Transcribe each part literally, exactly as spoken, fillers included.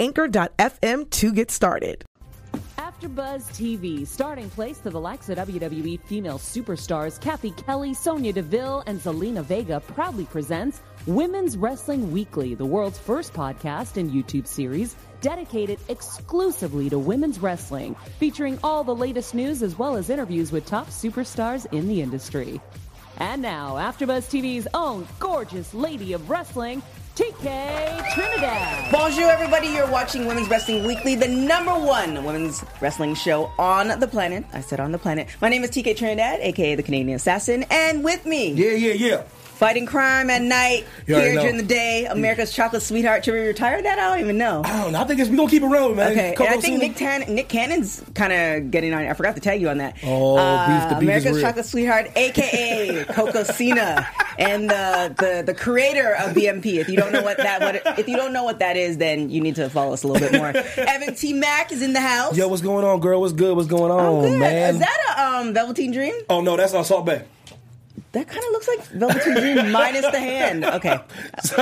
anchor dot f m to get started. AfterBuzz T V, starting place to the likes of W W E female superstars Kathy Kelly, Sonya Deville, and Zelina Vega, proudly presents Women's Wrestling Weekly, the world's first podcast and YouTube series dedicated exclusively to women's wrestling, featuring all the latest news as well as interviews with top superstars in the industry. And now, AfterBuzz T V's own gorgeous lady of wrestling, T K Trinidad. Bonjour, everybody. You're watching Women's Wrestling Weekly, the number one women's wrestling show on the planet. I said on the planet. My name is T K Trinidad, a k a the Canadian Assassin, and with me... Yeah, yeah, yeah. Fighting crime at night, here during the day, America's chocolate sweetheart. Should we retire that? I don't even know. I don't know. I think it's, we're going to keep it rolling, man. Okay, Coco and I think Nick, Tan- Nick Cannon's kind of getting on. I forgot to tag you on that. Oh, uh, beef, the beef America's is chocolate sweetheart, a k a. Coco Sina, and the, the the creator of B M P. If you don't know what that what it, if you don't know what that is, then you need to follow us a little bit more. Evan T Mack is in the house. Yo, what's going on, girl? What's good? What's going on, oh, good. man? Is that a um, Velveteen Dream? Oh no, that's on Salt Bae. That kind of looks like Velveteen Dream minus the hand. Okay.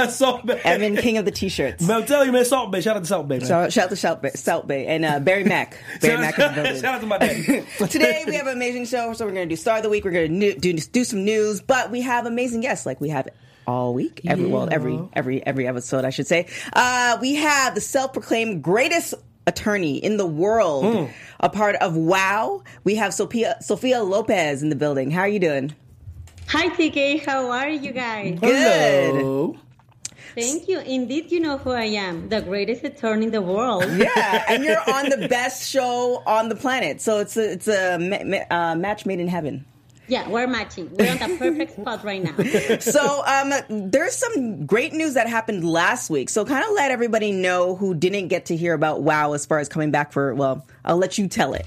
Salt Bae. Evan, king of the t-shirts. Man, I'm telling you, man, Salt Bae. Shout out to Salt Bae, man. Shout, shout out to Salt Bae. Salt Bae. And uh, Barry Mack. Barry Mack. Shout out to my dad. Today, we have an amazing show. So we're going to do Star of the Week. We're going to do, do, do some news. But we have amazing guests like we have all week. Every, yeah. Well, every, every, every episode, I should say. Uh, we have the self-proclaimed greatest attorney in the world, mm. a part of WOW. We have Sofía, Sofía Lopez in the building. How are you doing? Hi, T K. How are you guys? Good. Hello. Thank you. Indeed, you know who I am. The greatest attorney in the world. Yeah, and you're on the best show on the planet. So it's a, it's a ma- ma- uh, match made in heaven. Yeah, we're matching. We're on the perfect spot right now. So um, there's some great news that happened last week. So kind of let everybody know who didn't get to hear about WOW as far as coming back for, well, I'll let you tell it.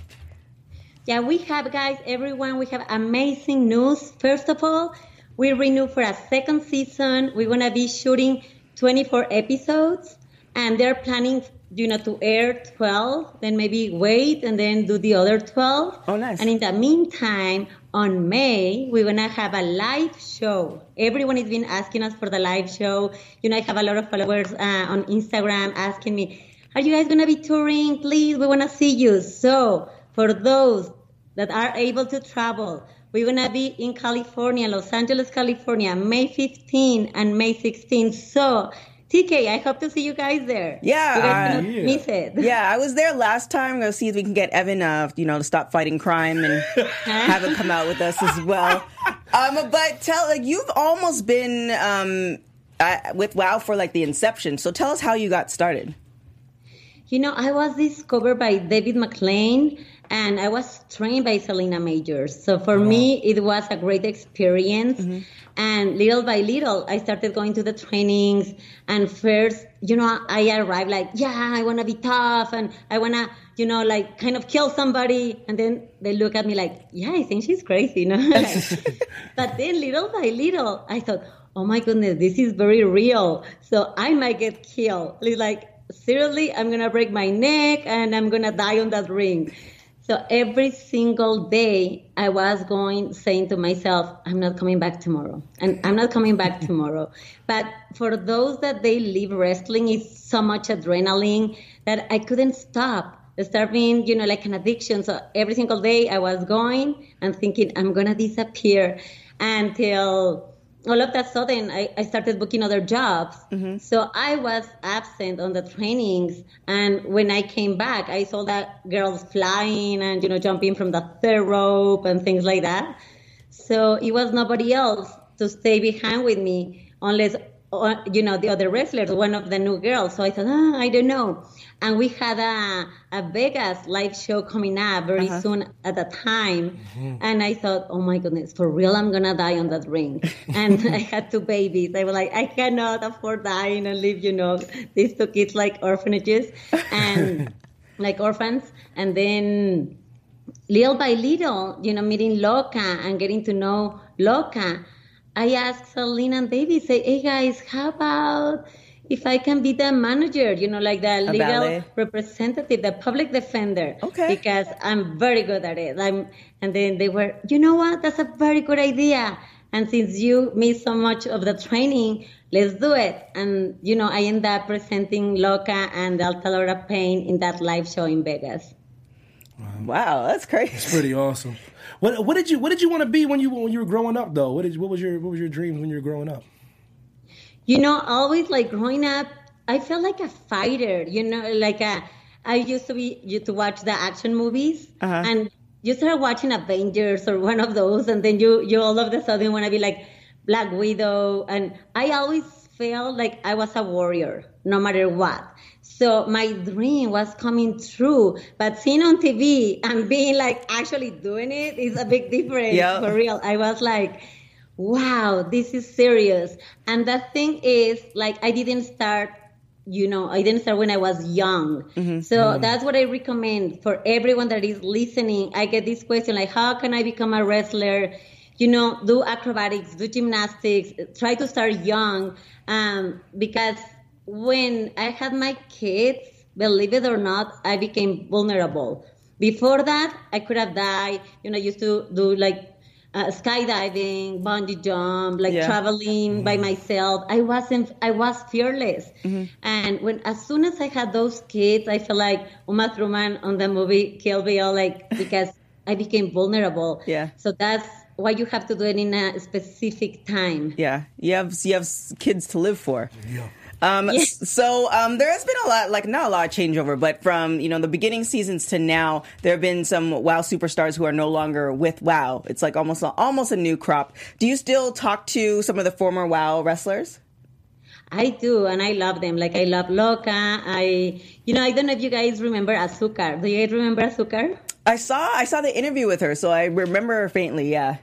Yeah, we have, guys, everyone, we have amazing news. First of all, we renew for a second season. We're going to be shooting twenty-four episodes, and they're planning, you know, to air twelve, then maybe wait, and then do the other twelve. Oh, nice. And in the meantime, on May, we're going to have a live show. Everyone has been asking us for the live show. You know, I have a lot of followers uh, on Instagram asking me, are you guys going to be touring? Please, we want to see you. So... for those that are able to travel, we're going to be in California, Los Angeles, California, May fifteenth and May sixteenth. So, T K, I hope to see you guys there. Yeah. You guys uh, yeah. miss it. Yeah, I was there last time. We'll see if we can get Evan uh, you know, to stop fighting crime and have him come out with us as well. Um, but tell, like, you've almost been um, uh, with WOW for like the inception. So tell us how you got started. You know, I was discovered by David McLean, and I was trained by Selina Majors. So for wow. me, it was a great experience. Mm-hmm. And little by little, I started going to the trainings. And first, you know, I arrived like, yeah, I want to be tough. And I want to, you know, like kind of kill somebody. And then they look at me like, yeah, I think she's crazy. You know? Like, but then little by little, I thought, oh, my goodness, this is very real. So I might get killed. It's like, seriously, I'm going to break my neck and I'm going to die on that ring. So every single day I was going, saying to myself, I'm not coming back tomorrow. And I'm not coming back tomorrow. But for those that they live wrestling, it's so much adrenaline that I couldn't stop. It started being, you know, like an addiction. So every single day I was going and thinking, I'm going to disappear, until all of that sudden, I, I started booking other jobs. Mm-hmm. So I was absent on the trainings. And when I came back, I saw that girls flying and, you know, jumping from the third rope and things like that. So it was nobody else to stay behind with me unless you know, the other wrestlers, one of the new girls. So I thought, oh, I don't know. And we had a, a Vegas live show coming up very uh-huh. soon at the time. Mm-hmm. And I thought, oh, my goodness, for real, I'm going to die on that ring. And I had two babies. I was like, I cannot afford dying and leave, you know, these two kids like orphanages and like orphans. And then little by little, you know, meeting Loca and getting to know Loca, I asked Selena and David, say, hey, guys, how about if I can be the manager, you know, like the a legal ballet. representative, the public defender, okay. because I'm very good at it. I'm, and then they were, you know what, that's a very good idea. And since you missed so much of the training, let's do it. And, you know, I ended up presenting Loca and Altalora Payne in that live show in Vegas. Wow, that's crazy. That's pretty awesome. What what did you what did you want to be when you when you were growing up though? What did what was your what was your dreams when you were growing up? You know, always like growing up, I felt like a fighter. You know, like a I used to be used to watch the action movies, uh-huh. and you start watching Avengers or one of those, and then you you all of a sudden want to be like Black Widow, and I always felt like I was a warrior, no matter what. So my dream was coming true, but seeing on T V and being like actually doing it is a big difference. Yep. For real. I was like, wow, this is serious. And the thing is, like, I didn't start, you know, I didn't start when I was young. Mm-hmm. So mm-hmm. that's what I recommend for everyone that is listening. I get this question, like, how can I become a wrestler? You know, do acrobatics, do gymnastics, try to start young, um, because when I had my kids, believe it or not, I became vulnerable. Before that, I could have died. You know, I used to do like uh, skydiving, bungee jump, like yeah. traveling mm-hmm. by myself. I wasn't, I was fearless. Mm-hmm. And when, as soon as I had those kids, I felt like Uma Thurman on the movie Kill Bill, like, because I became vulnerable. Yeah. So that's why you have to do it in a specific time. Yeah. You have, you have kids to live for. Yeah. Um, yes. So um, there has been a lot, like not a lot of changeover, but from, you know, the beginning seasons to now, there have been some WOW superstars who are no longer with WOW. It's like almost a, almost a new crop. Do you still talk to some of the former WOW wrestlers? I do, and I love them. Like, I love Loca. I, you know, I don't know if you guys remember Azucar. Do you guys remember Azucar? I saw, I saw the interview with her, so I remember her faintly. Yeah,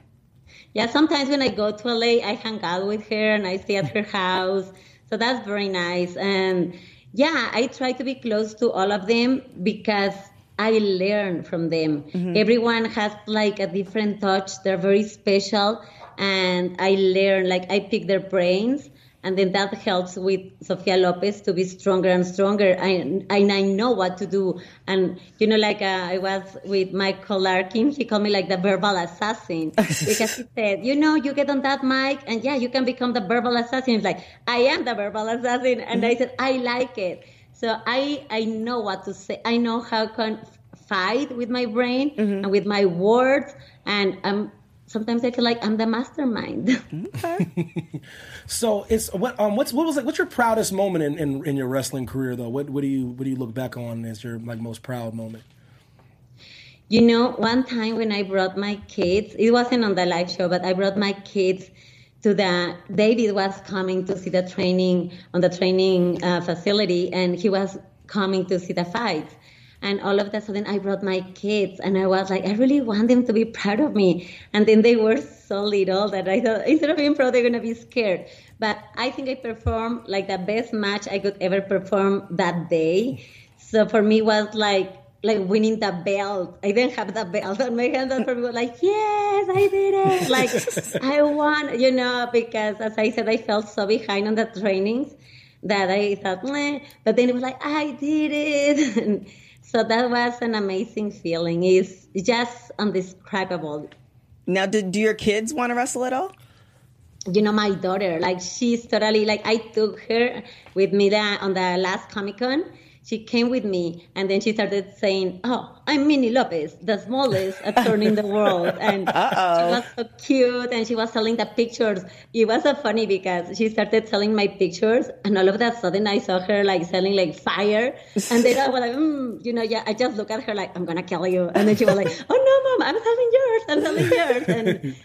yeah. Sometimes when I go to L A, I hang out with her and I stay at her house. So that's very nice. And yeah, I try to be close to all of them because I learn from them. Mm-hmm. Everyone has like a different touch. They're very special. And I learn, like I pick their brains. And then that helps with Sofía Lopez to be stronger and stronger. And, and I know what to do. And, you know, like uh, I was with Michael Larkin. He called me like the verbal assassin because he said, you know, you get on that mic and, yeah, you can become the verbal assassin. He's like, I am the verbal assassin. And I said, I like it. So I, I know what to say. I know how I can fight with my brain mm-hmm. and with my words. And I'm sometimes I feel like I'm the mastermind. Okay. So it's what um what's what was like what's your proudest moment in, in, in your wrestling career though? What what do you what do you look back on as your like most proud moment? You know, one time when I brought my kids, it wasn't on the live show, but I brought my kids to the David was coming to see the training on the training uh, facility, and he was coming to see the fights. And all of a sudden, I brought my kids, and I was like, I really want them to be proud of me. And then they were so little that I thought, instead of being proud, they're going to be scared. But I think I performed like the best match I could ever perform that day. So for me, it was like like winning the belt. I didn't have the belt on my hand. That for me was like, yes, I did it. Like, I won, you know, because as I said, I felt so behind on the trainings that I thought, meh. But then it was like, I did it. And, so that was an amazing feeling. It's just indescribable. Now, do, do your kids want to wrestle at all? You know, my daughter, like she's totally, like I took her with me on the last Comic-Con. She came with me, and then she started saying, oh, I'm Minnie Lopez, the smallest attorney in the world. And uh-oh. She was so cute, and she was selling the pictures. It was so funny because she started selling my pictures, and all of a sudden I saw her like selling like fire. And then I was like, mm, you know, yeah, I just looked at her like, I'm going to kill you. And then she was like, oh, no, Mom, I'm selling yours. I'm selling yours. And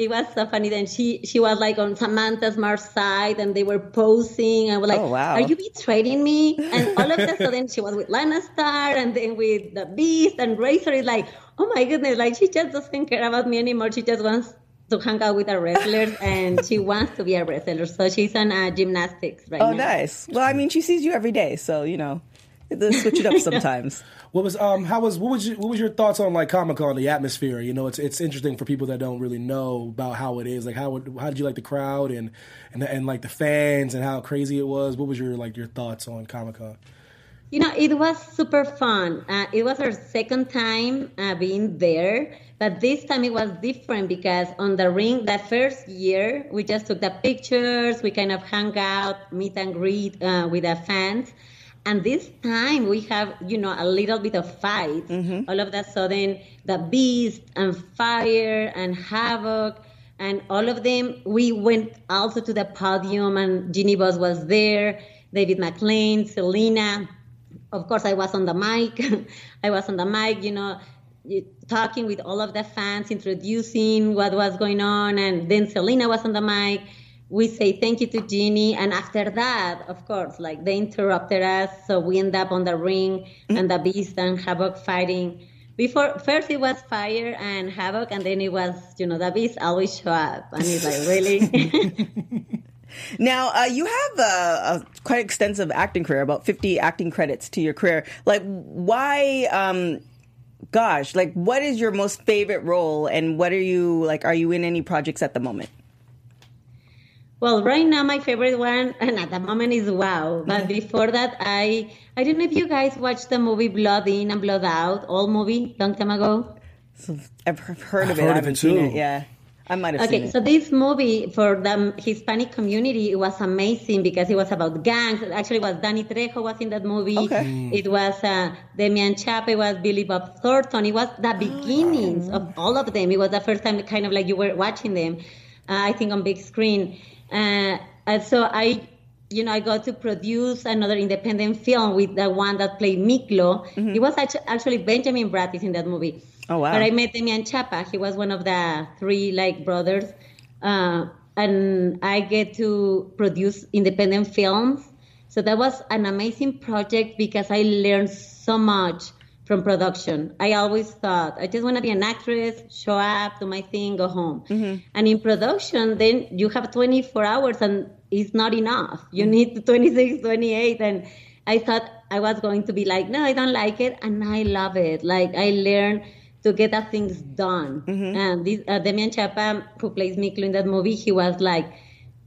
It was so funny. Then she, she was like on Samantha's Mars side, and they were posing. I was like, oh, wow. Are you betraying me? And all of that. So then she was with Lana Star, and then with the Beast and Razor. It's like, oh my goodness, like she just doesn't care about me anymore. She just wants to hang out with our wrestlers, and she wants to be a wrestler. So she's on uh, gymnastics right oh, now. Oh, nice. Well, I mean, she sees you every day, so you know, they switch it up sometimes. What was um? How was what was you, what was your thoughts on like Comic-Con, the atmosphere? You know, it's it's interesting for people that don't really know about how it is. Like, how would, how did you like the crowd and and and like the fans and how crazy it was? What was your like your thoughts on Comic-Con? You know, it was super fun. Uh, it was our second time uh, being there. But this time it was different because on the ring, that first year, we just took the pictures. We kind of hung out, meet and greet uh, with the fans. And this time we have, you know, a little bit of fight. Mm-hmm. All of a sudden, the Beast and Fire and Havoc and all of them, we went also to the podium, and Ginny Boss was there, David McLean, Selina. Of course, I was on the mic. I was on the mic, you know, talking with all of the fans, introducing what was going on, and then Selina was on the mic. We say thank you to Ginny, and after that, of course, like they interrupted us, so we end up on the ring, mm-hmm. and the Beast and Havoc fighting. Before, first it was Fire and Havoc, and then it was, you know, the Beast always show up, and it's like, really? Now, uh, you have a, a quite extensive acting career, about fifty acting credits to your career. Like, why... Um, Gosh, like, what is your most favorite role, and what are you, like, are you in any projects at the moment? Well, right now, my favorite one, and at the moment, is WOW. But before that, I, I don't know if you guys watched the movie Blood In and Blood Out, old movie, long time ago. I've heard of it. I've heard of it, too. It, yeah. I might have okay, seen it. Okay, so this movie for the Hispanic community, it was amazing because it was about gangs. Actually, it was Danny Trejo was in that movie. Okay. Mm. It was uh, Damian Chapa, it was Billy Bob Thornton. It was the beginnings oh. of all of them. It was the first time kind of like you were watching them, uh, I think on big screen. Uh, and so I, you know, I got to produce another independent film with the one that played Miklo. Mm-hmm. It was actually Benjamin Bratt is in that movie. Oh, wow. But I met Damian Chapa. He was one of the three, like, brothers. Uh, and I get to produce independent films. So that was an amazing project because I learned so much from production. I always thought, I just want to be an actress, show up, do my thing, go home. Mm-hmm. And in production, then you have twenty-four hours and it's not enough. You need twenty-six, twenty-eight. And I thought I was going to be like, no, I don't like it. And I love it. Like, I learned to get that things done. Mm-hmm. And this, uh, Damian Chapa, who plays Miklo in that movie, he was like,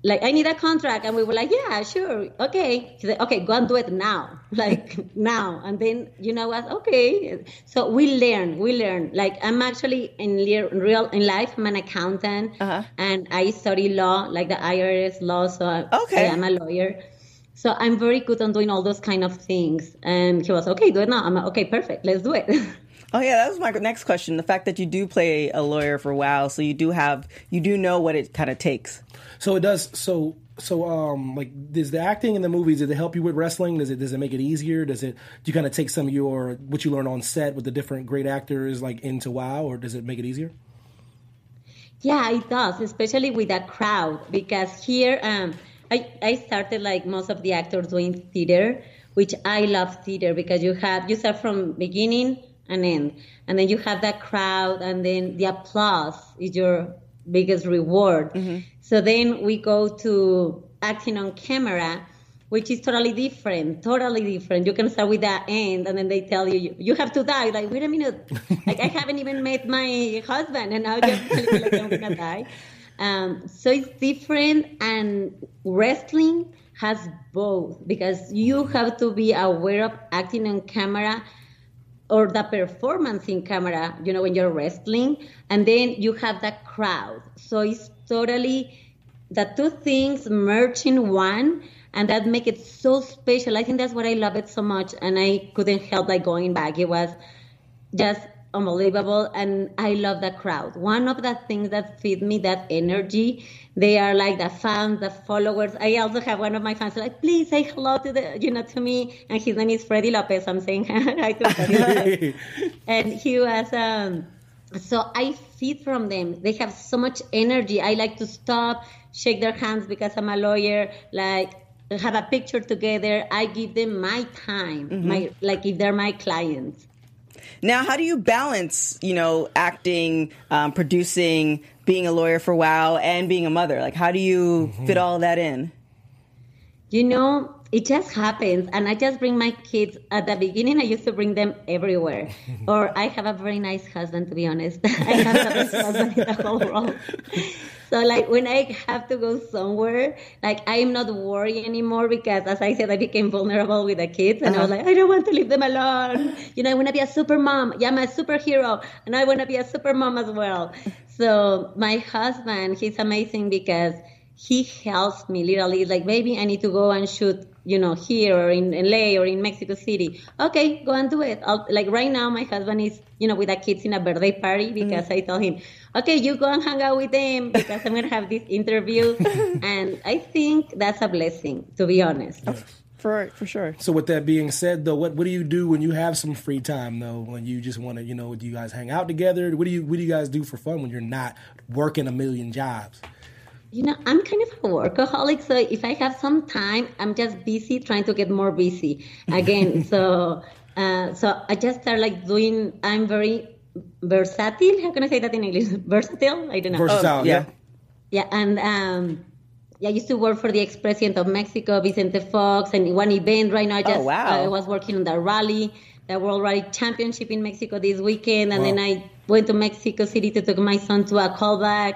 like, I need a contract. And we were like, yeah, sure. Okay. He said, okay, go and do it now. Like now. And then, you know what? Okay. So we learn, we learn. Like I'm actually in real, in life, I'm an accountant uh-huh. and I study law, like the I R S law. So okay. I am a lawyer. So I'm very good on doing all those kind of things. And he was, okay, do it now. I'm like, okay, perfect. Let's do it. Oh, yeah, that was my next question. The fact that you do play a lawyer for WOW, so you do have, you do know what it kind of takes. So it does, so, so, um, like, does the acting in the movies, does it help you with wrestling? Does it, does it make it easier? Does it, do you kind of take some of your, what you learn on set with the different great actors, like, into WOW, or does it make it easier? Yeah, it does, especially with the crowd, because here, um, I, I started, like, most of the actors doing theater, which I love theater, because you have, you start from beginning and end, and then you have that crowd, and then the applause is your biggest reward. Mm-hmm. So then we go to acting on camera, which is totally different, totally different. You can start with that end, and then they tell you, you, you have to die. Like, wait a minute, like I haven't even met my husband, and now you're telling me like I'm gonna die. Um, so it's different, and wrestling has both, because you have to be aware of acting on camera, or the performance in camera, you know, when you're wrestling, and then you have that crowd. So it's totally the two things merge in one, and that make it so special. I think that's what I love it so much, and I couldn't help like going back. It was just unbelievable, and I love the crowd. One of the things that feed me that energy, they are like the fans, the followers. I also have one of my fans like, please say hello to the, you know, to me. And his name is Freddy Lopez. I'm saying hi to Freddy Lopez. And he was um, So I see from them, they have so much energy. I like to stop, shake their hands because I'm a lawyer, like have a picture together. I give them my time, mm-hmm. my like if they're my clients. Now, how do you balance, you know, acting, um, producing, being a lawyer for WOW and being a mother? Like, how do you mm-hmm. fit all that in? You know, it just happens. And I just bring my kids. At the beginning, I used to bring them everywhere. Or I have a very nice husband, to be honest. I have the best husband in the whole world. So, like, when I have to go somewhere, like, I'm not worried anymore because, as I said, I became vulnerable with the kids. And uh-huh. I was like, I don't want to leave them alone. You know, I want to be a super mom. Yeah, I'm a superhero. And I want to be a super mom as well. So my husband, he's amazing because he helps me literally. Like, baby, I need to go and shoot, you know, here or in L A or in Mexico City. Okay, go and do it. I'll, like right now, my husband is, you know, with the kids in a birthday party because mm. I told him, okay, you go and hang out with them because I'm going to have this interview. And I think that's a blessing, to be honest. Yes. For, for sure. So with that being said, though, what, what do you do when you have some free time, though, when you just want to, you know, do you guys hang out together? What do you, what do you guys do for fun when you're not working a million jobs? You know, I'm kind of a workaholic, so if I have some time, I'm just busy trying to get more busy again. so uh, so I just start like doing, I'm very versatile. How can I say that in English? Versatile? I don't know. Versatile, oh, yeah. Yeah, and um, yeah, I used to work for the ex-president of Mexico, Vicente Fox, and one event right now. I just, oh, wow. I was working on the rally, the World Rally Championship in Mexico this weekend, and wow. then I went to Mexico City to take my son to a callback.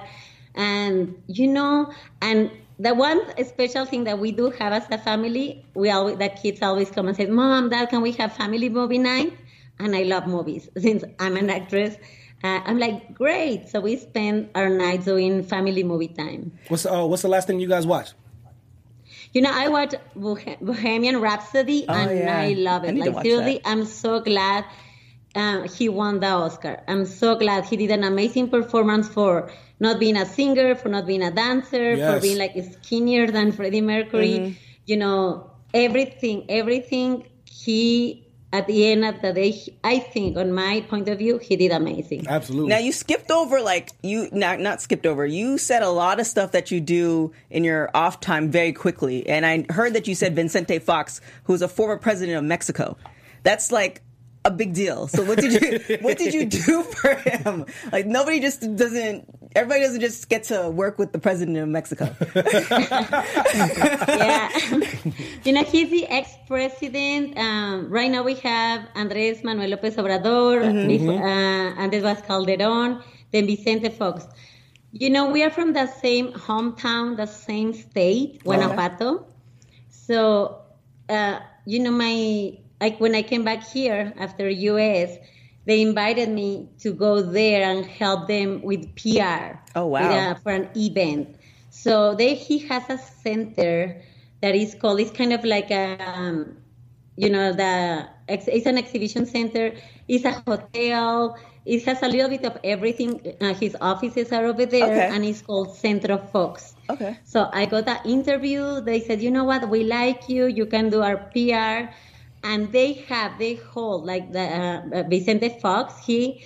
And, you know, and the one special thing that we do have as a family, we always, the kids always come and say, Mom, Dad, can we have family movie night? And I love movies. Since I'm an actress, uh, I'm like, great. So we spend our night doing family movie time. What's, uh, what's the last thing you guys watched? You know, I watched Bohemian Rhapsody, oh, and yeah. I love it. I need like, to watch seriously, that. I'm so glad uh, he won the Oscar. I'm so glad he did an amazing performance for not being a singer, for not being a dancer, yes. for being like skinnier than Freddie Mercury, mm-hmm. you know, everything, everything he, at the end of the day, he, I think on my point of view, he did amazing. Absolutely. Now you skipped over, like you, not, not skipped over, you said a lot of stuff that you do in your off time very quickly. And I heard that you said Vicente Fox, who's a former president of Mexico. That's like a big deal. So what did you what did you do for him? Like nobody just doesn't everybody doesn't just get to work with the president of Mexico. Yeah. You know, he's the ex-president. Um, right now we have Andrés Manuel López Obrador, mm-hmm. before, uh, Andrés Vaz Calderón, then Vicente Fox. You know, we are from the same hometown, the same state, Guanajuato. So, uh, you know, my Like when I came back here after U S, they invited me to go there and help them with P R. Oh, wow. With a, for an event. So they, he has a center that is called, it's kind of like a, um, you know, the it's an exhibition center. It's a hotel. It has a little bit of everything. Uh, his offices are over there, okay. and it's called Centro Fox. Okay. So I got an interview. They said, you know what, we like you. You can do our P R. And they have, they hold, like the, uh, Vicente Fox, he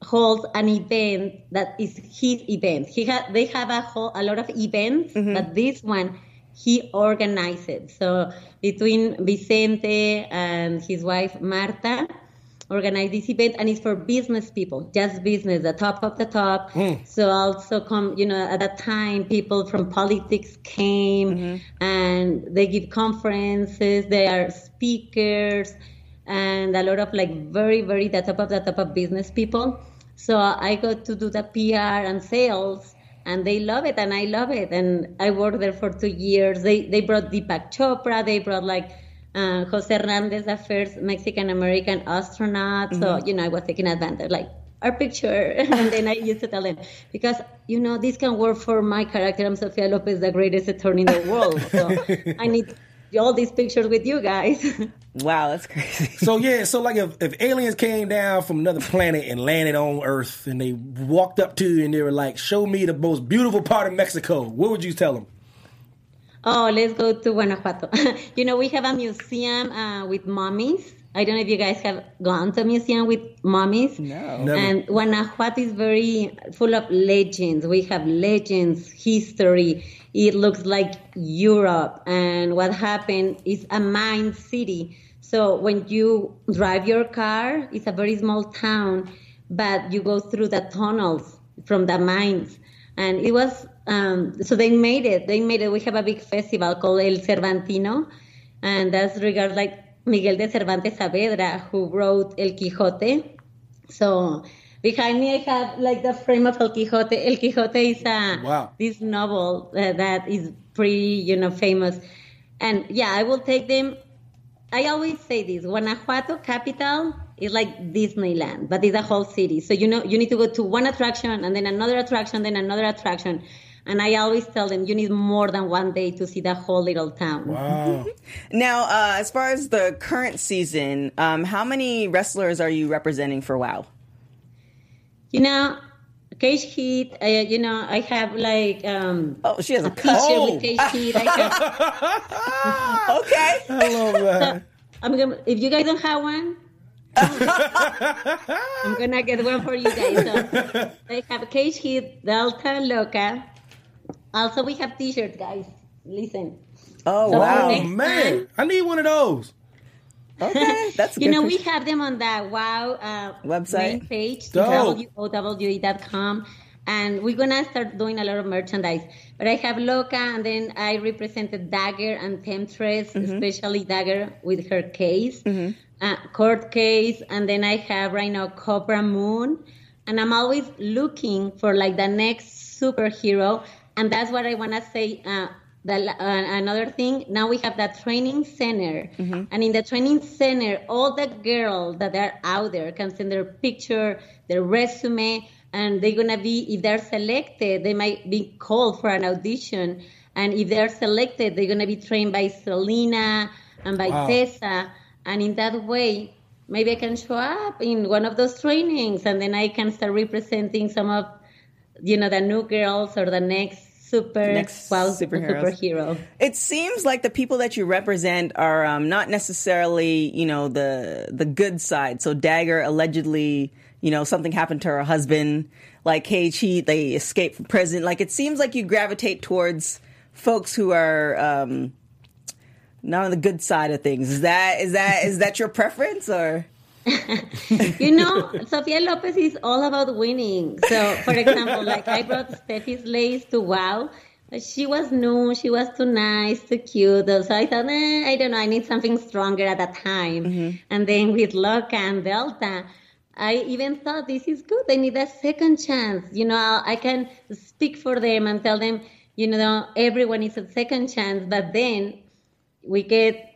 holds an event that is his event. He ha- They have a whole, a lot of events, mm-hmm. but this one, he organized it. So between Vicente and his wife, Marta, organized this event, and it's for business people, just business, the top of the top. Mm. So also come, you know, at that time, people from politics came, mm-hmm. and they give conferences, they are speakers, and a lot of like very, very the top of the top of business people. So I got to do the P R and sales, and they love it, and I love it. And I worked there for two years. They, they brought Deepak Chopra, they brought like, Uh, Jose Hernandez, the first Mexican-American astronaut. Mm-hmm. So, you know, I was taking advantage, like, our picture. And then I used to tell them, because, you know, this can work for my character. I'm Sofía Lopez, the greatest attorney in the world. So I need all these pictures with you guys. Wow, that's crazy. So, yeah, so, like, if, if aliens came down from another planet and landed on Earth and they walked up to you and they were like, show me the most beautiful part of Mexico, what would you tell them? Oh, let's go to Guanajuato. You know, we have a museum uh, with mummies. I don't know if you guys have gone to a museum with mummies. No. Never. And Guanajuato is very full of legends. We have legends, history. It looks like Europe. And what happened is a mine city. So when you drive your car, it's a very small town, but you go through the tunnels from the mines. And it was, um, so they made it. They made it. We have a big festival called El Cervantino. And that's regards like Miguel de Cervantes Saavedra, who wrote El Quijote. So behind me, I have like the frame of El Quijote. El Quijote is a, wow. this novel uh, that is pretty, you know, famous. And yeah, I will take them. I always say this, Guanajuato capital is like Disneyland, but it's a whole city. So, you know, you need to go to one attraction and then another attraction, then another attraction. And I always tell them, you need more than one day to see that whole little town. Wow. Now, uh, as far as the current season, um, how many wrestlers are you representing for WOW? You know, Cage Heat, uh, you know, I have like um, oh, she has a, a picture oh. with Cage Heat. I have... okay. I love that. So, I'm gonna, if you guys don't have one, I'm going to get one for you guys. So, I have Cage Heat, Delta, Loca. Also, we have T-shirts, guys. Listen. Oh, so wow, man. Time, I need one of those. Okay, that's good. You know, we have them on the WOW uh, website page, W O W E dot com. And we're going to start doing a lot of merchandise. But I have Loca, and then I represented Dagger and Temptress, mm-hmm. especially Dagger with her case, mm-hmm. uh, court case. And then I have right now Cobra Moon. And I'm always looking for, like, the next superhero. And that's what I want to say. Uh, the, uh, another thing, now we have that training center. Mm-hmm. And in the training center, all the girls that are out there can send their picture, their resume, and they're going to be, if they're selected, they might be called for an audition. And if they're selected, they're going to be trained by Selina and by wow. Tessa. And in that way, maybe I can show up in one of those trainings, and then I can start representing some of you know, the new girls or the next super next wow, superhero. It seems like the people that you represent are um, not necessarily, you know, the the good side. So Dagger allegedly, you know, something happened to her husband. Like Cage Heat, they escaped from prison. Like it seems like you gravitate towards folks who are um, not on the good side of things. Is that is that is that your preference or? You know, Sofía Lopez is all about winning. So, for example, like I brought Steffi's Lace to WOW. She was new. She was too nice, too cute. So I thought, eh, I don't know, I need something stronger at that time. Mm-hmm. And then with Loca and Delta, I even thought this is good. I need a second chance. You know, I'll, I can speak for them and tell them, you know, everyone is a second chance. But then we get...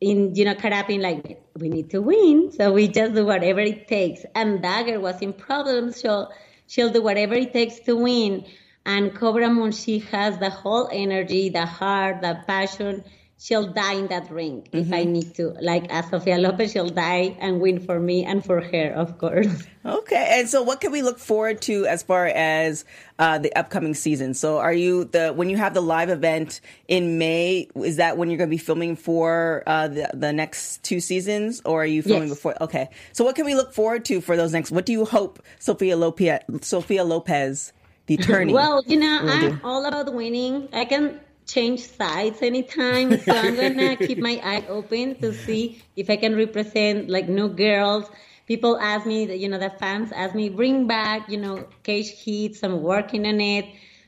in, you know, Karapin, like, we need to win, so we just do whatever it takes. And Dagger was in problems, so she'll do whatever it takes to win. And Cobra Moon, she has the whole energy, the heart, the passion. She'll die in that ring mm-hmm. if I need to. Like, as Sofía Lopez, she'll die and win for me and for her, of course. Okay, and so what can we look forward to as far as uh, the upcoming season? So are you, the when you have the live event in May, is that when you're going to be filming for uh, the, the next two seasons? Or are you filming yes. before? Okay, so what can we look forward to for those next? What do you hope Sofía Lopez, Sofía Lopez the attorney? Well, you know, I'm do? all about winning. I can... change sides anytime, so I'm gonna keep my eye open to see if I can represent like new girls. People ask me, you know, the fans ask me, bring back, you know, Cage Heat. So I'm working on it,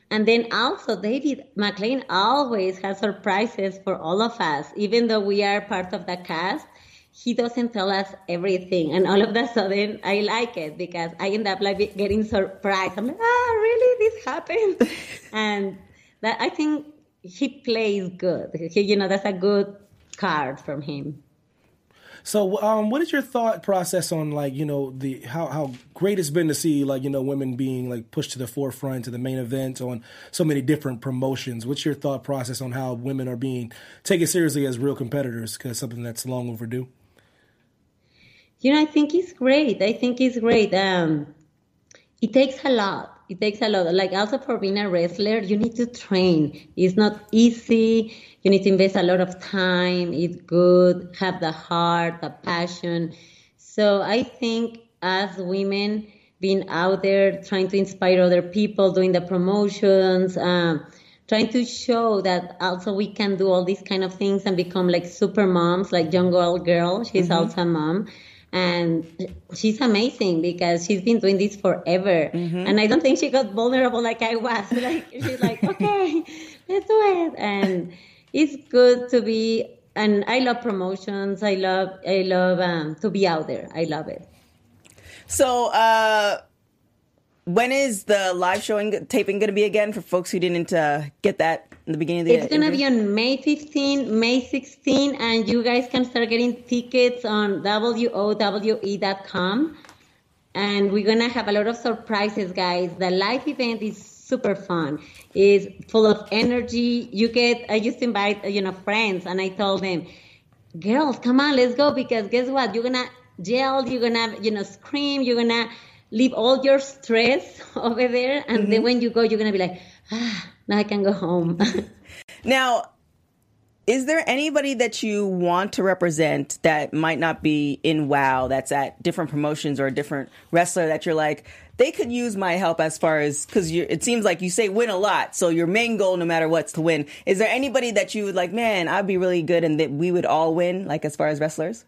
and then also David McLean always has surprises for all of us, even though we are part of the cast. He doesn't tell us everything, and all of a sudden, I like it because I end up like getting surprised. I'm like, ah, oh, really, this happened, and that I think. He plays good. He, you know, that's a good card from him. So, um, what is your thought process on, like, you know, the how, how great it's been to see, like, you know, women being, like, pushed to the forefront, to the main event, on so many different promotions. What's your thought process on how women are being taken seriously as real competitors? Because something that's long overdue. You know, I think it's great. I think it's great. Um, it takes a lot. it takes a lot. Like, also for being a wrestler, you need to train. It's not easy. You need to invest a lot of time. It's good. Have the heart, the passion. So I think as women, being out there, trying to inspire other people, doing the promotions, um, trying to show that also we can do all these kind of things and become like super moms, like Young Girl Girl. She's mm-hmm. also a mom. And she's amazing because she's been doing this forever. Mm-hmm. And I don't think she got vulnerable like I was. Like, she's like, okay, let's do it. And it's good to be, and I love promotions. I love, I love um, to be out there. I love it. So uh, when is the live showing, taping going to be again for folks who didn't uh, get that in the beginning of the year? It's going to be on May fifteenth, May sixteenth, and you guys can start getting tickets on W O W E dot com. And we're going to have a lot of surprises, guys. The live event is super fun. It's full of energy. You get, I used to invite, you know, friends, and I told them, girls, come on, let's go, because guess what? You're going to yell, you're gonna, you know, scream, you're gonna leave all your stress over there, and mm-hmm. then when you go, you're gonna be like, ah, now I can go home. Now, is there anybody that you want to represent that might not be in WOW, that's at different promotions or a different wrestler that you're like, they could use my help as far as, because it seems like you say win a lot, so your main goal no matter what's to win. Is there anybody that you would like, man, I'd be really good and that we would all win, like as far as wrestlers?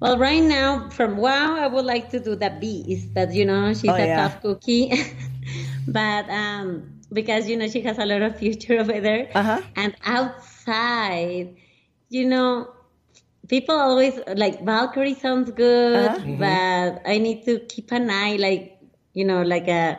Well, right now, from WOW, I would like to do the Beast. That, you know, she's oh, a yeah. tough cookie. But um, because, you know, she has a lot of future over there. Uh-huh. And outside, you know, people always, like, Valkyrie sounds good. Uh-huh. Mm-hmm. But I need to keep an eye, like, you know, like a...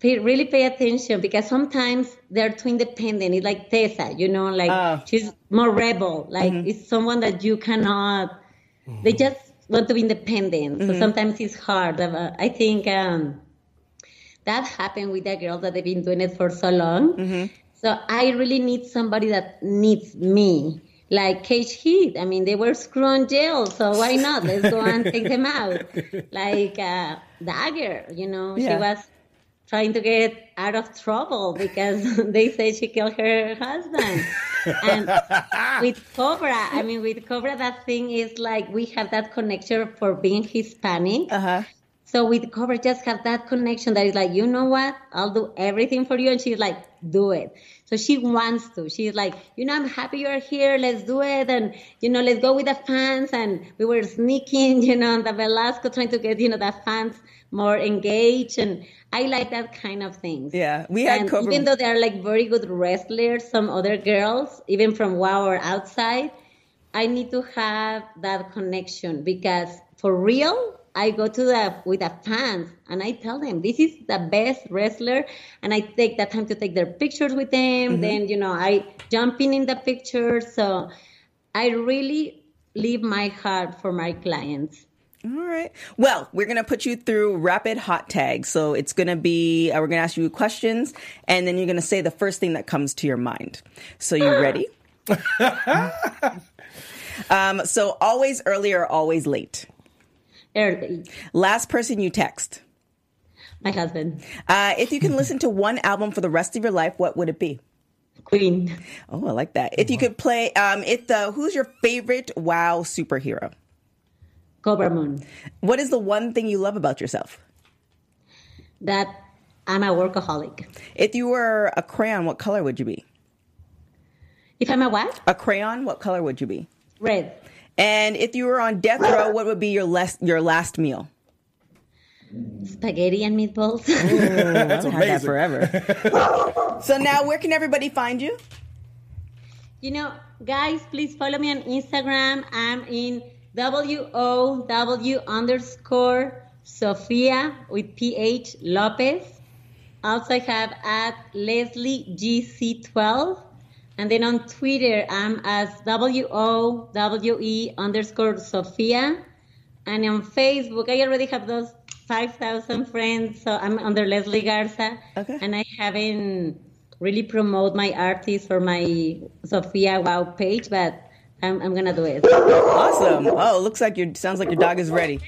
Pay, really pay attention, because sometimes they're too independent. It's like Tessa, you know, like, oh. she's more rebel. Like, mm-hmm. it's someone that you cannot... Mm-hmm. They just want to be independent. Mm-hmm. So sometimes it's hard. I think um, that happened with the girls that they've been doing it for so long. Mm-hmm. So I really need somebody that needs me. Like Cage Heat. I mean, they were screwed on jail, so why not? Let's go and take them out. Like uh, Dagger, you know, yeah. she was trying to get out of trouble because they say she killed her husband. And with Cobra, I mean, with Cobra, that thing is like, we have that connection for being Hispanic. Uh-huh. So with Cobra, just have that connection that is like, you know what? I'll do everything for you. And she's like, do it. So she wants to. She's like, you know, I'm happy you're here. Let's do it. And, you know, let's go with the fans. And we were sneaking, you know, on the Velasco, trying to get, you know, the fans more engaged. And I like that kind of things. Yeah, we had and Cobra. Even though they're like very good wrestlers, some other girls, even from WOW or outside, I need to have that connection, because for real, I go to the with the fans and I tell them this is the best wrestler, and I take that time to take their pictures with them. Mm-hmm. Then, you know, I jump in in the picture. So I really leave my heart for my clients. All right. Well, we're going to put you through rapid hot tags. So it's going to be, uh, we're going to ask you questions, and then you're going to say the first thing that comes to your mind. So you ready? um, so always early or always late? Early. Last person you text? My husband. Uh, if you can listen to one album for the rest of your life, what would it be? Queen. Oh, I like that. If you could play, um, if the, who's your favorite WOW superhero? Cobra Moon. What is the one thing you love about yourself? That I'm a workaholic. If you were a crayon, what color would you be? If I'm a what? A crayon, what color would you be? Red. And if you were on death row, what would be your last, your last meal? Spaghetti and meatballs. Ooh, that's I've had that forever. So now, where can everybody find you? You know, guys, please follow me on Instagram. I'm in... W O W underscore Sofía with P H Lopez. Also I have at Leslie G C twelve. And then on Twitter, I'm as W O W E underscore Sofía. And on Facebook, I already have those five thousand friends. So I'm under Leslie Garza. Okay. And I haven't really promoted my artist or my Sofía WOW page, but... I'm, I'm gonna do it. Awesome! Oh, it looks like your sounds like your dog is ready.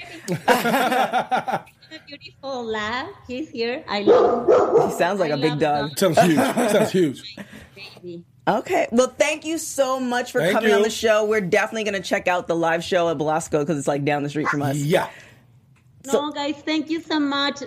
A beautiful lab. He's here. I love him. He sounds like I a big dog. dog. Sounds huge. Sounds huge. Baby. Okay. Well, thank you so much for thank coming you. on the show. We're definitely gonna check out the live show at Belasco because it's like down the street from us. Yeah. So- no, guys, thank you so much.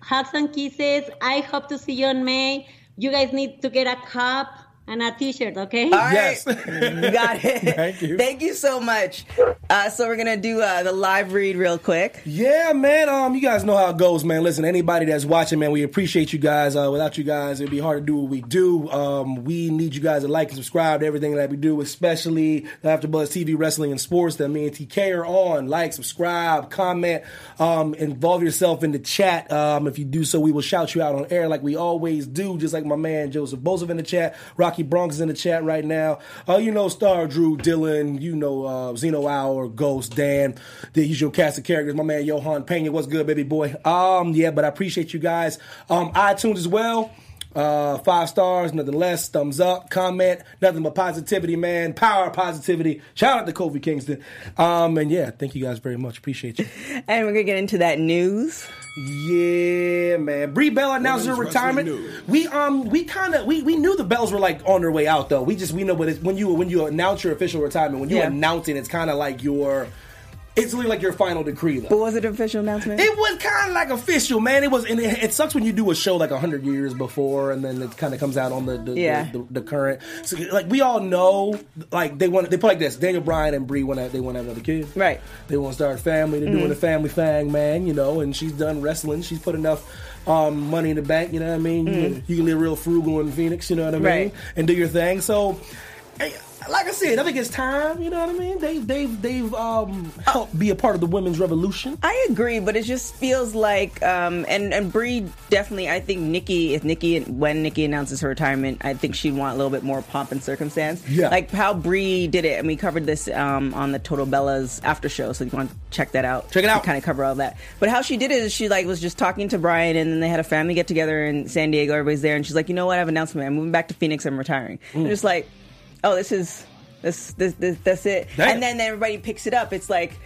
Hugs and kisses. I hope to see you in May. You guys need to get a cup. And a t-shirt, okay? All right. Yes. You got it. Thank you. Thank you so much. Uh, so we're going to do uh, the live read real quick. Yeah, man. Um, you guys know how it goes, man. Listen, anybody that's watching, man, we appreciate you guys. Uh, without you guys, it'd be hard to do what we do. Um, we need you guys to like and subscribe to everything that we do, especially the After Buzz T V, Wrestling, and Sports that me and T K are on. Like, subscribe, comment, um, involve yourself in the chat. Um, if you do so, we will shout you out on air like we always do, just like my man Joseph Bosef in the chat, Rocky Bronx is in the chat right now. Uh, you know, Star, Drew, Dylan, you know, uh, Xeno Hour, Ghost, Dan, the usual cast of characters. My man, Johan Pena, what's good, baby boy? Um, yeah, but I appreciate you guys. Um, iTunes as well. Uh, five stars, nothing less. Thumbs up, comment, nothing but positivity, man. Power positivity. Shout out to Kofi Kingston. Um, and yeah, thank you guys very much. Appreciate you. And we're gonna get into that news. Yeah, man. Brie Bella announced her retirement. We um we kind of we, we knew the bells were like on their way out though. We just we know but it's when you when you announce your official retirement, when you yeah. announce it, it's kind of like your. It's really like your final decree, though. But was it an official announcement? It was kind of like official, man. It was, and it, it sucks when you do a show like one hundred years before, and then it kind of comes out on the the, yeah. the, the, the current. So, like we all know, like they want, they play like this. Daniel Bryan and Brie want to, they want to have another kid, right? They want to start a family. They're mm-hmm. doing a family thing, man. You know, and she's done wrestling. She's put enough. Um, money in the bank, you know what I mean? Mm-hmm. You, you can live real frugal in Phoenix, you know what I mean? Right. And do your thing. So, like I said, I think it's time, you know what I mean? They, they've they've um, helped be a part of the women's revolution. I agree, but it just feels like, um, and, and Brie definitely, I think Nikki, if Nikki, when Nikki announces her retirement, I think she'd want a little bit more pomp and circumstance. Yeah. Like how Brie did it, and we covered this um, on the Total Bellas after show, so you want to check that out. Check it out. Kind of cover all that. But how she did it is she like was just talking to Brian, and then they had a family get together in San Diego, everybody's there, and she's like, you know what, I have an announcement, I'm moving back to Phoenix, I'm retiring. Mm. And just like, oh, this is this this, this that's it. Damn. And then everybody picks it up. It's like,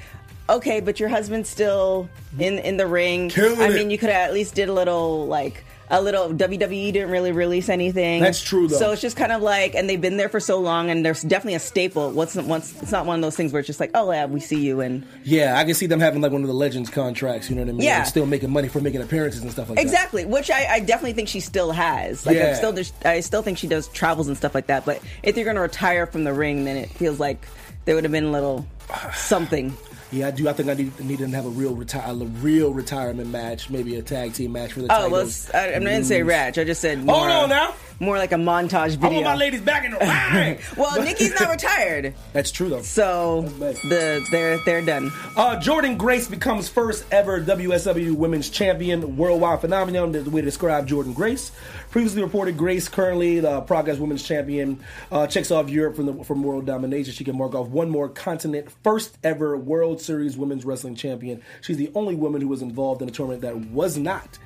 okay, but your husband's still in in the ring. Killing I it. mean, you could have at least did a little like a little W W E didn't really release anything. That's true though. So it's just kind of like, and they've been there for so long, and there's definitely a staple. What's once it's not one of those things where it's just like, oh yeah, we see you and yeah, I can see them having like one of the Legends contracts, you know what I mean? Yeah. And still making money for making appearances and stuff like exactly. that. Exactly, which I, I definitely think she still has. Like yeah. I'm still I still think she does travels and stuff like that, but if you're going to retire from the ring, then it feels like there would have been a little something. Yeah, I do. I think I need, need them to have a real retire, a real retirement match, maybe a tag team match for the oh, titles. Oh, well, I, I didn't say match. I just said more, hold on now. More like a montage video. I want my ladies back in the ring. Well, Nikki's not retired. That's true though. So the they're they're done. Uh, Jordynne Grace becomes first ever W S W Women's Champion. Worldwide phenomenon. That's the way to describe Jordynne Grace. Previously reported, Grace currently the Progress Women's Champion. Uh, checks off Europe from the from world domination. She can mark off one more continent. First ever World Series Women's Wrestling Champion. She's the only woman who was involved in a tournament that was not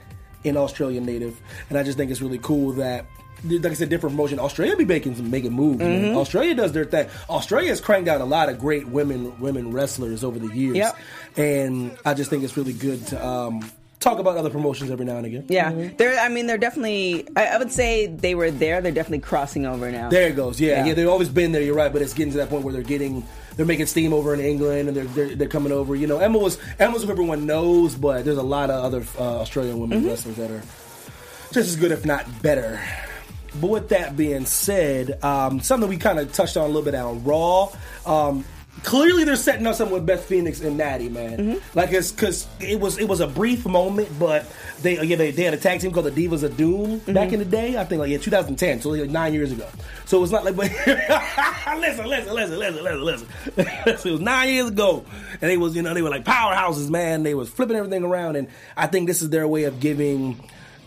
an Australian native. And I just think it's really cool that, like I said, different promotion. Australia be making some making moves. Mm-hmm. Australia does their thing. Australia's cranked out a lot of great women women wrestlers over the years. Yep. And I just think it's really good to um, talk about other promotions every now and again. Yeah, mm-hmm. they're. I mean, they're definitely. I, I would say they were there. They're definitely crossing over now. There it goes. Yeah, yeah, yeah. They've always been there. You're right, but it's getting to that point where they're getting. They're making steam over in England, and they're they're, they're coming over. You know, Emma was Emma's who everyone knows, but there's a lot of other uh, Australian women mm-hmm. wrestlers that are just as good, if not better. But with that being said, um, something we kind of touched on a little bit on Raw. Um, clearly, they're setting up something with Beth Phoenix and Natty, man. Mm-hmm. Like it's because it was it was a brief moment, but they yeah they, they had a tag team called the Divas of Doom mm-hmm. back in the day. I think like yeah twenty ten, so like nine years ago. So it's not like but listen listen listen listen listen listen. It was nine years ago, and they was you know they were like powerhouses, man. They was flipping everything around, and I think this is their way of giving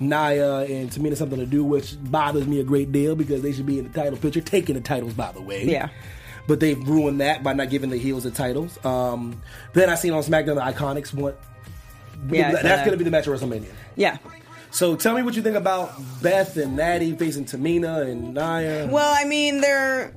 Nia and Tamina something to do, which bothers me a great deal because they should be in the title picture, taking the titles, by the way. Yeah. But they've ruined that by not giving the heels the titles. Um, then I seen on SmackDown the Iconics want. Yeah, that's that. Going to be the match at WrestleMania. Yeah. So tell me what you think about Beth and Natty facing Tamina and Nia. Well, I mean, they're.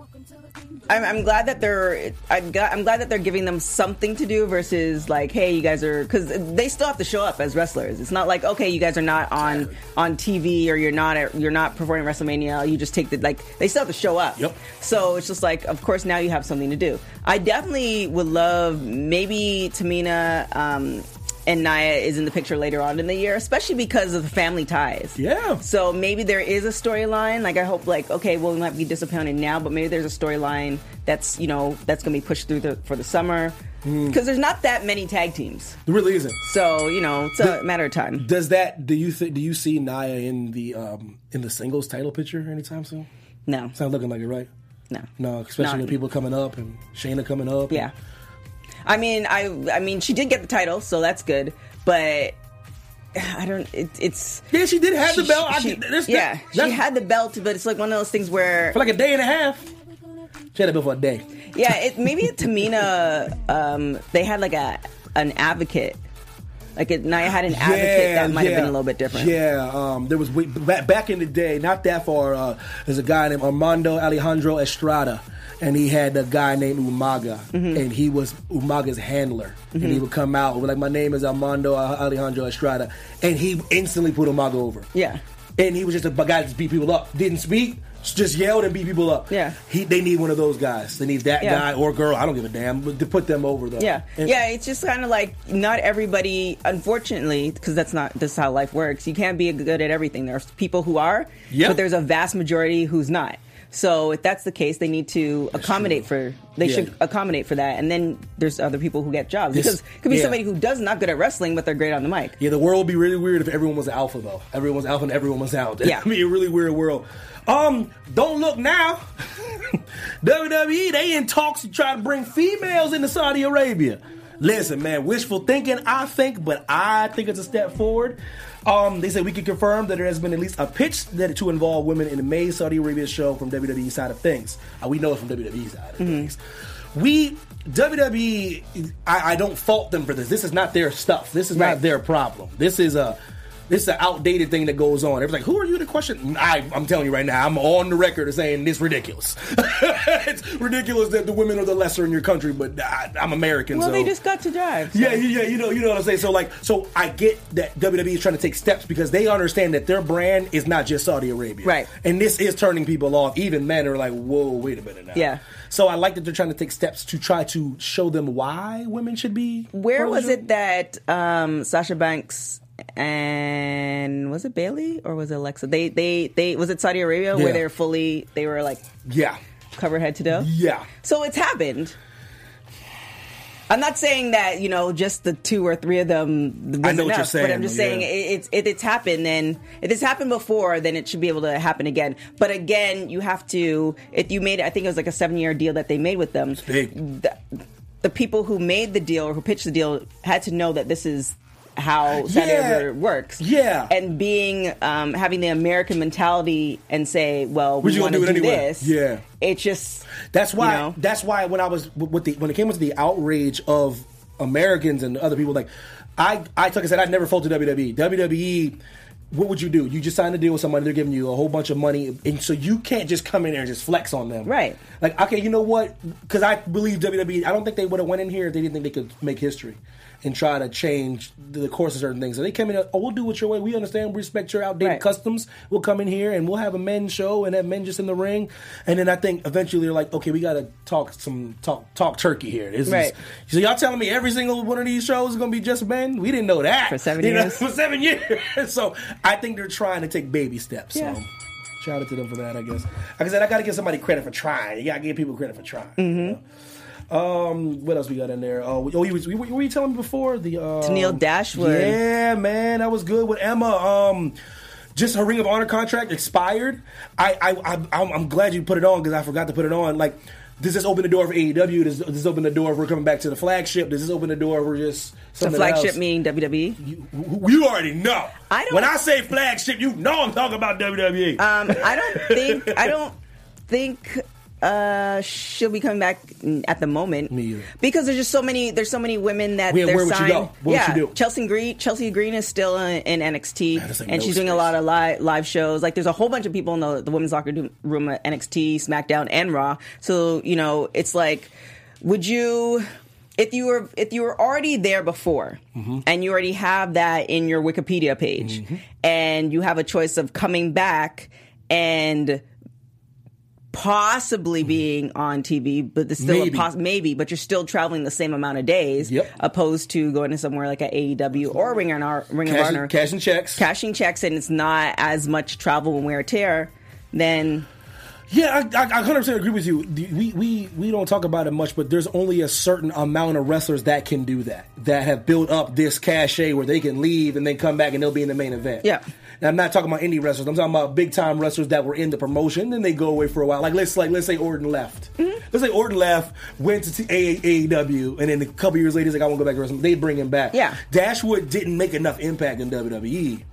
I'm, I'm glad that they're I'm glad, I'm glad that they're giving them something to do versus like, hey, you guys are, because they still have to show up as wrestlers. It's not like, okay, you guys are not on on T V or you're not at, you're not performing WrestleMania. You just take the, like, they still have to show up. Yep. So it's just like, of course now you have something to do. I definitely would love maybe Tamina um, and Nia is in the picture later on in the year, especially because of the family ties. Yeah. So maybe there is a storyline. Like, I hope, like, okay, well, we might be disappointed now, but maybe there's a storyline that's, you know, that's going to be pushed through the, for the summer. Because mm. there's not that many tag teams. There really isn't. So, you know, it's a the, matter of time. Does that, do you think, do you see Nia in the, um, in the singles title picture anytime soon? No. It's not looking like it, right? No. No, especially with people coming up and Shayna coming up. Yeah. And, I mean, I I mean, she did get the title, so that's good. But I don't. It, it's yeah, she did have she, the belt. She, I, she, there's, yeah, there's, she had the belt, but it's like one of those things where for like a day and a half, she had it before a day. Yeah, it, maybe at Tamina, um, they had like a an advocate. Like it, Nia had an advocate yeah, that might yeah. have been a little bit different. Yeah, um, there was back in the day, not that far. Uh, there's a guy named Armando Alejandro Estrada. And he had a guy named Umaga, mm-hmm. and he was Umaga's handler. Mm-hmm. And he would come out with like, "My name is Armando Alejandro Estrada," and he instantly put Umaga over. Yeah, and he was just a guy that just beat people up, didn't speak, just yelled and beat people up. Yeah, he, they need one of those guys. They need that yeah. guy or girl. I don't give a damn, but to put them over though. Yeah, and, yeah. It's just kind of like not everybody, unfortunately, because that's not this is how life works. You can't be good at everything. There's people who are, yep. but there's a vast majority who's not. So if that's the case, they need to accommodate for they yeah. should accommodate for that. And then there's other people who get jobs. Because it could be yeah. somebody who does not good at wrestling, but they're great on the mic. Yeah, the world would be really weird if everyone was alpha though. Everyone was alpha and everyone was out. Yeah. It'd be a really weird world. Um, don't look now. W W E, they in talks to try to bring females into Saudi Arabia. Listen, man, wishful thinking, I think, but I think it's a step forward. Um, they say we can confirm that there has been at least a pitch that to involve women in the May Saudi Arabia show from W W E side of things. Uh, we know it from W W E side of mm-hmm. things. We, W W E, I, I don't fault them for this. This is not their stuff. This is right. not their problem. This is a, this is an outdated thing that goes on. Everybody's like, who are you to question? I, I'm telling you right now, I'm on the record of saying it's ridiculous. It's ridiculous that the women are the lesser in your country, but I, I'm American. Well, so. They just got to drive. So. Yeah, yeah, you know, you know what I'm saying. So, like, so I get that W W E is trying to take steps because they understand that their brand is not just Saudi Arabia, right? And this is turning people off. Even men are like, whoa, wait a minute now. Yeah. So I like that they're trying to take steps to try to show them why women should be. Where was it that um, Sasha Banks? And was it Bailey or was it Alexa? They, they, they. Was it Saudi Arabia yeah. where they were fully? They were like, yeah, cover head to toe. Yeah. So it's happened. I'm not saying that you know just the two or three of them. Was I know enough, what you're saying, but I'm just yeah. saying it's it, it, it's happened. Then if it's happened before, then it should be able to happen again. But again, you have to. If you made, I think it was like a seven year deal that they made with them. It's big. The, the people who made the deal or who pitched the deal had to know that this is. How that yeah. ever works, yeah, and being um, having the American mentality and say, well, we want to do, do anyway? This, yeah. It just that's why you know? that's why when I was with the when it came to the outrage of Americans and other people, like I I took I said I never faulted W W E. W W E, what would you do? You just signed a deal with somebody; they're giving you a whole bunch of money, and so you can't just come in there and just flex on them, right? Like, okay, you know what? Because I believe W W E. I don't think they would have went in here if they didn't think they could make history. And try to change the course of certain things. So they came in, oh, we'll do it your way. We understand, we respect your outdated right. customs. We'll come in here and we'll have a men's show and have men just in the ring. And then I think eventually they're like, okay, we got to talk some talk talk turkey here. This right. is, so y'all telling me every single one of these shows is going to be just men? We didn't know that. For seven you years. Know, for seven years. So I think they're trying to take baby steps. Yeah. So shout out to them for that, I guess. Like I said, I got to give somebody credit for trying. You got to give people credit for trying. Mm-hmm. You know? Um, what else we got in there? Oh, oh you, you, were you telling me before? The uh, Tenille Dashwood. Yeah, man, that was good with Emma. Um, just her Ring of Honor contract expired. I, I, I I'm glad you put it on because I forgot to put it on. Like, does this open the door for A E W? Does, does this open the door if we're coming back to the flagship? Does this open the door if we're just something else? The flagship meaning W W E? You, you already know. I don't. When I say flagship, you know I'm talking about W W E. Um, I don't think. I don't think. Uh, she'll be coming back at the moment. Me either. Because there's just so many. There's so many women that yeah, they're where signed. Would you go? What yeah, would you do? Chelsea Green. Chelsea Green is still in, in N X T, Man, like and no she's space. doing a lot of live live shows. Like there's a whole bunch of people in the, the women's locker room at N X T, SmackDown, and Raw. So you know, it's like, would you? If you were if you were already there before, mm-hmm. and you already have that in your Wikipedia page, mm-hmm. and you have a choice of coming back and possibly mm-hmm. being on T V, but there's still maybe. a poss- maybe, but you're still traveling the same amount of days, yep. opposed to going to somewhere like at A E W Absolutely. or Ring of Honor, Ring of Honor, cashing checks, cashing checks, and it's not as much travel and wear and tear. Then. Yeah, I, I, I one hundred percent agree with you. We, we we don't talk about it much, but there's only a certain amount of wrestlers that can do that, that have built up this cachet where they can leave and then come back and they'll be in the main event. Yeah. And I'm not talking about indie wrestlers. I'm talking about big-time wrestlers that were in the promotion and they go away for a while. Like, let's like let's say Orton left. Mm-hmm. Let's say Orton left, went to A E W, and then a couple years later, he's like, I want to go back to wrestling. They bring him back. Yeah. Dashwood didn't make enough impact in W W E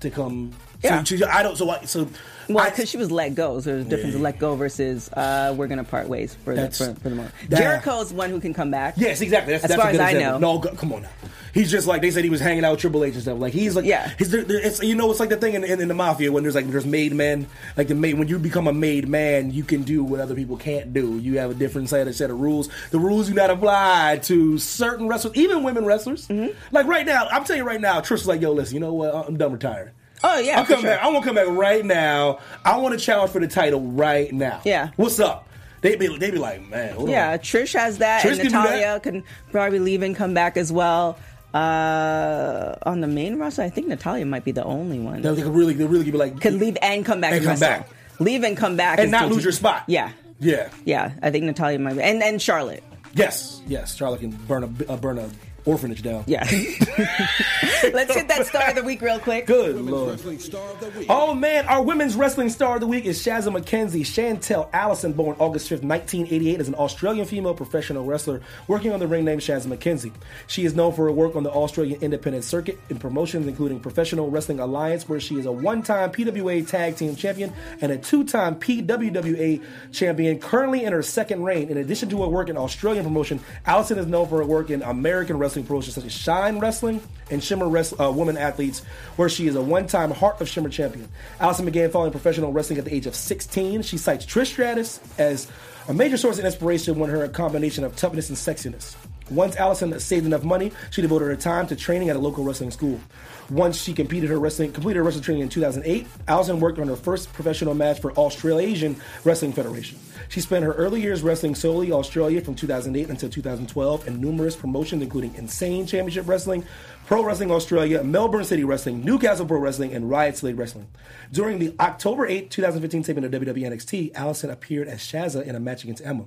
to come... Yeah. To, to, I don't... So... I, so Well, because she was let go, so there's a difference yeah. of let go versus uh, we're going to part ways for the, for, for the moment. That, Jericho's one who can come back. Yes, exactly. That's, as that's far a good as example. I know. No, go, come on now. He's just like, they said he was hanging out with Triple H and stuff. Like, he's like, yeah. He's, there, there, it's, you know, it's like the thing in, in, in the mafia when there's like, there's made men. Like, the made, when you become a made man, you can do what other people can't do. You have a different set of, set of rules. The rules do not apply to certain wrestlers, even women wrestlers. Mm-hmm. Like, right now, I'm telling you right now, Trish is like, yo, listen, you know what? I'm done retiring. Oh, yeah, I'm coming sure. back. I want to come back right now. I want to challenge for the title right now. Yeah. What's up? They'd be, they be like, man, hold yeah, on. Trish has that, Trish and can Natalya can probably leave and come back as well. Uh, on the main roster, I think Natalya might be the only one. They could really, really be like... Could leave and come back. And come wrestle. back. Leave and come back. And not lose your spot. Yeah. Yeah. Yeah, I think Natalya might be. And, and Charlotte. Yes, yes. Charlotte can burn a... Uh, burn a orphanage down. Yeah. Let's hit that star of the week real quick. Good women's Lord. Star of the week. Oh, man. Our women's wrestling star of the week is Shazza McKenzie. Chantel Allison, born August fifth, nineteen eighty-eight, is an Australian female professional wrestler working on the ring name Shazza McKenzie. She is known for her work on the Australian independent circuit in promotions, including Professional Wrestling Alliance, where she is a one-time P W A Tag Team Champion and a two-time P W W A Champion, currently in her second reign. In addition to her work in Australian promotion, Allison is known for her work in American wrestling promotions such as Shine Wrestling and Shimmer Wrestling, uh, Women Athletes, where she is a one-time Heart of Shimmer champion. Allison began following professional wrestling at the age of sixteen. She cites Trish Stratus as a major source of inspiration when her combination of toughness and sexiness. Once Allison saved enough money, she devoted her time to training at a local wrestling school. Once she competed her wrestling, completed her wrestling training in two thousand eight, Allison worked on her first professional match for Australasian Wrestling Federation. She spent her early years wrestling solely Australia from two thousand eight until two thousand twelve in numerous promotions including Insane Championship Wrestling, Pro Wrestling Australia, Melbourne City Wrestling, Newcastle Pro Wrestling, and Riot Slade Wrestling. During the October eighth, twenty fifteen taping of W W E N X T, Allison appeared as Shazza in a match against Emma.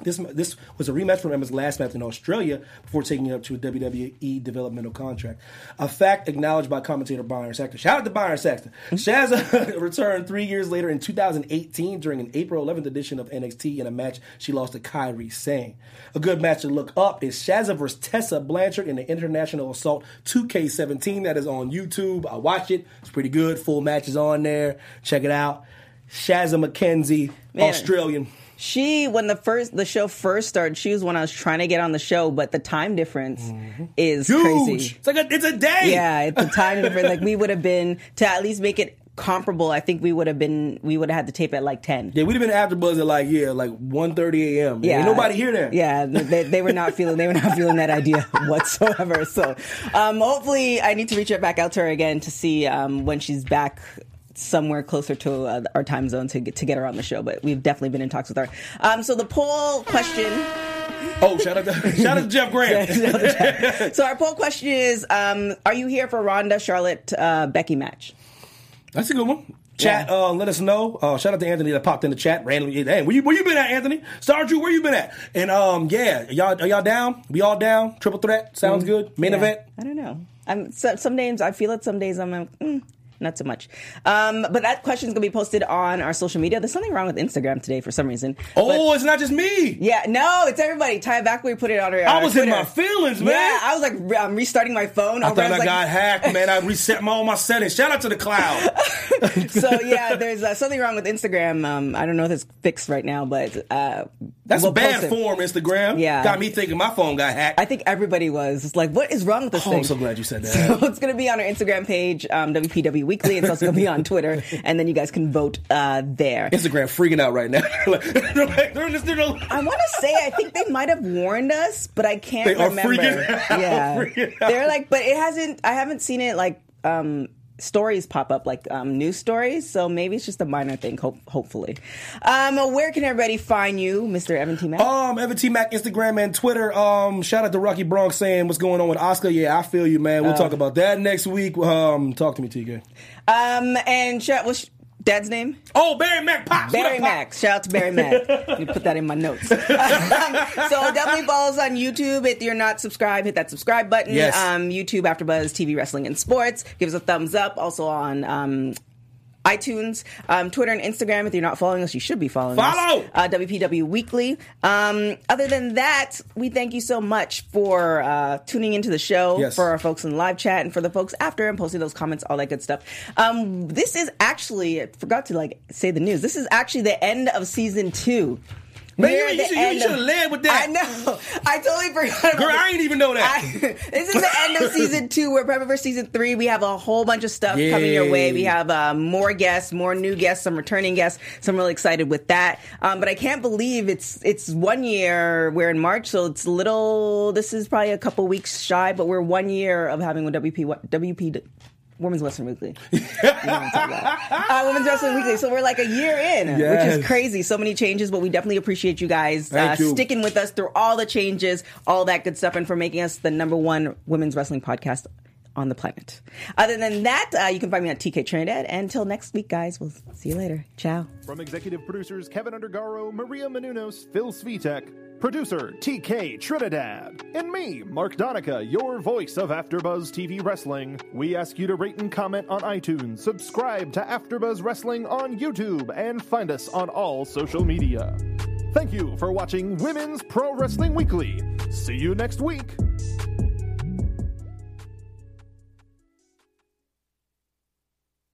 This this was a rematch from Emma's last match in Australia before taking it up to a W W E developmental contract. A fact acknowledged by commentator Byron Saxton. Shout out to Byron Saxton. Shazza returned three years later in two thousand eighteen during an April eleventh edition of N X T in a match she lost to Kairi Sane. A good match to look up is Shazza versus Tessa Blanchard in the International Assault two K seventeen. That is on YouTube. I watched it. It's pretty good. Full match is on there. Check it out. Shazza McKenzie, Man. Australian. She, when the first the show first started, she was when I was trying to get on the show, but the time difference mm-hmm. is Huge. crazy. It's like a, it's a day. Yeah, it's a time difference. Like we would have been to at least make it comparable. I think we would have been we would have had to tape at like ten. Yeah, we'd have been after Buzz at like yeah, like one thirty a.m. Yeah, ain't nobody here then. Yeah, they, they were not feeling they were not feeling that idea whatsoever. So, um, hopefully, I need to reach back out to her again to see um, when she's back. Somewhere closer to uh, our time zone to get, to get her on the show, but we've definitely been in talks with her. Um, so the poll question. Oh, shout out to, shout out to Jeff Graham. Shout out to Jeff. So our poll question is: um, are you here for Ronda Charlotte uh, Becky match? That's a good one. Chat, yeah. uh, let us know. Uh, shout out to Anthony that popped in the chat randomly. Hey, where you, where you been at, Anthony? Star Drew, where you been at? And um, yeah, are y'all are y'all down? We all down? Triple threat sounds mm, good. Main yeah. event. I don't know. I'm so, some names. I feel it. Some days I'm like. Mm. Not so much. Um, but that question is going to be posted on our social media. There's something wrong with Instagram today for some reason. Oh, but, it's not just me. Yeah, no, it's everybody. Ty Backway put it on our I was Twitter. In my feelings, man. Yeah, I was like, I'm restarting my phone. I thought I, I like, got hacked, man. I reset my, all my settings. Shout out to the cloud. So yeah, there's uh, something wrong with Instagram. Um, I don't know if it's fixed right now, but uh, that's we'll bad form. Instagram, yeah, got me thinking my phone got hacked. I think everybody was it's like, what is wrong with this oh, thing? I'm so glad you said that. So it's gonna be on our Instagram page, um, W P W Weekly. It's also gonna be on Twitter, and then you guys can vote uh, there. Instagram freaking out right now. like, they're like, they're just, they're like, I want to say I think they might have warned us, but I can't they remember. Are freaking out, yeah, freaking out. They're like, but it hasn't. I haven't seen it like. Um, stories pop up like um, news stories, so maybe it's just a minor thing. Hope, hopefully, um, where can everybody find you, Mister Evan T Mack? Um, Evan T Mack, Instagram and Twitter. Um, shout out to Rocky Bronx saying what's going on with Oscar. Yeah, I feel you, man. We'll uh, talk about that next week. Um, talk to me, T K. Um, and shout what's Dad's name? Oh, Barry Mack. Pops. Barry Mack. Shout out to Barry Mack. You put that in my notes. Um, so definitely follow us on YouTube. If you're not subscribed, hit that subscribe button. Yes. Um, YouTube, After Buzz T V, Wrestling, and Sports. Give us a thumbs up. Also on um, iTunes, um, Twitter, and Instagram. If you're not following us, you should be following follow! us. Follow! Uh, W P W Weekly. Um, other than that, we thank you so much for uh, tuning into the show, yes. for our folks in the live chat, and for the folks after and posting those comments, all that good stuff. Um, this is actually, I forgot to like say the news, this is actually the end of season two. Man, you, you should have led with that. I know. I totally forgot about Girl, it. I didn't even know that. I, this is the end of season two. We're prepping for season three. We have a whole bunch of stuff Yay. coming your way. We have uh, more guests, more new guests, some returning guests. So I'm really excited with that. Um, but I can't believe it's it's one year. We're in March, so it's little. This is probably a couple weeks shy, but we're one year of having a W P W P. Women's Wrestling Weekly. uh, Women's Wrestling Weekly. So we're like a year in, yes. which is crazy. So many changes, but we definitely appreciate you guys uh, you. sticking with us through all the changes, all that good stuff, and for making us the number one women's wrestling podcast on the planet. Other than that, uh, you can find me on T K Trinidad. Until next week, guys, we'll see you later. Ciao. From executive producers Kevin Undergaro, Maria Menounos, Phil Svitek, producer T K Trinidad, and me, Mark Donica, your voice of AfterBuzz T V Wrestling. We ask you to rate and comment on iTunes, subscribe to AfterBuzz Wrestling on YouTube, and find us on all social media. Thank you for watching Women's Pro Wrestling Weekly. See you next week.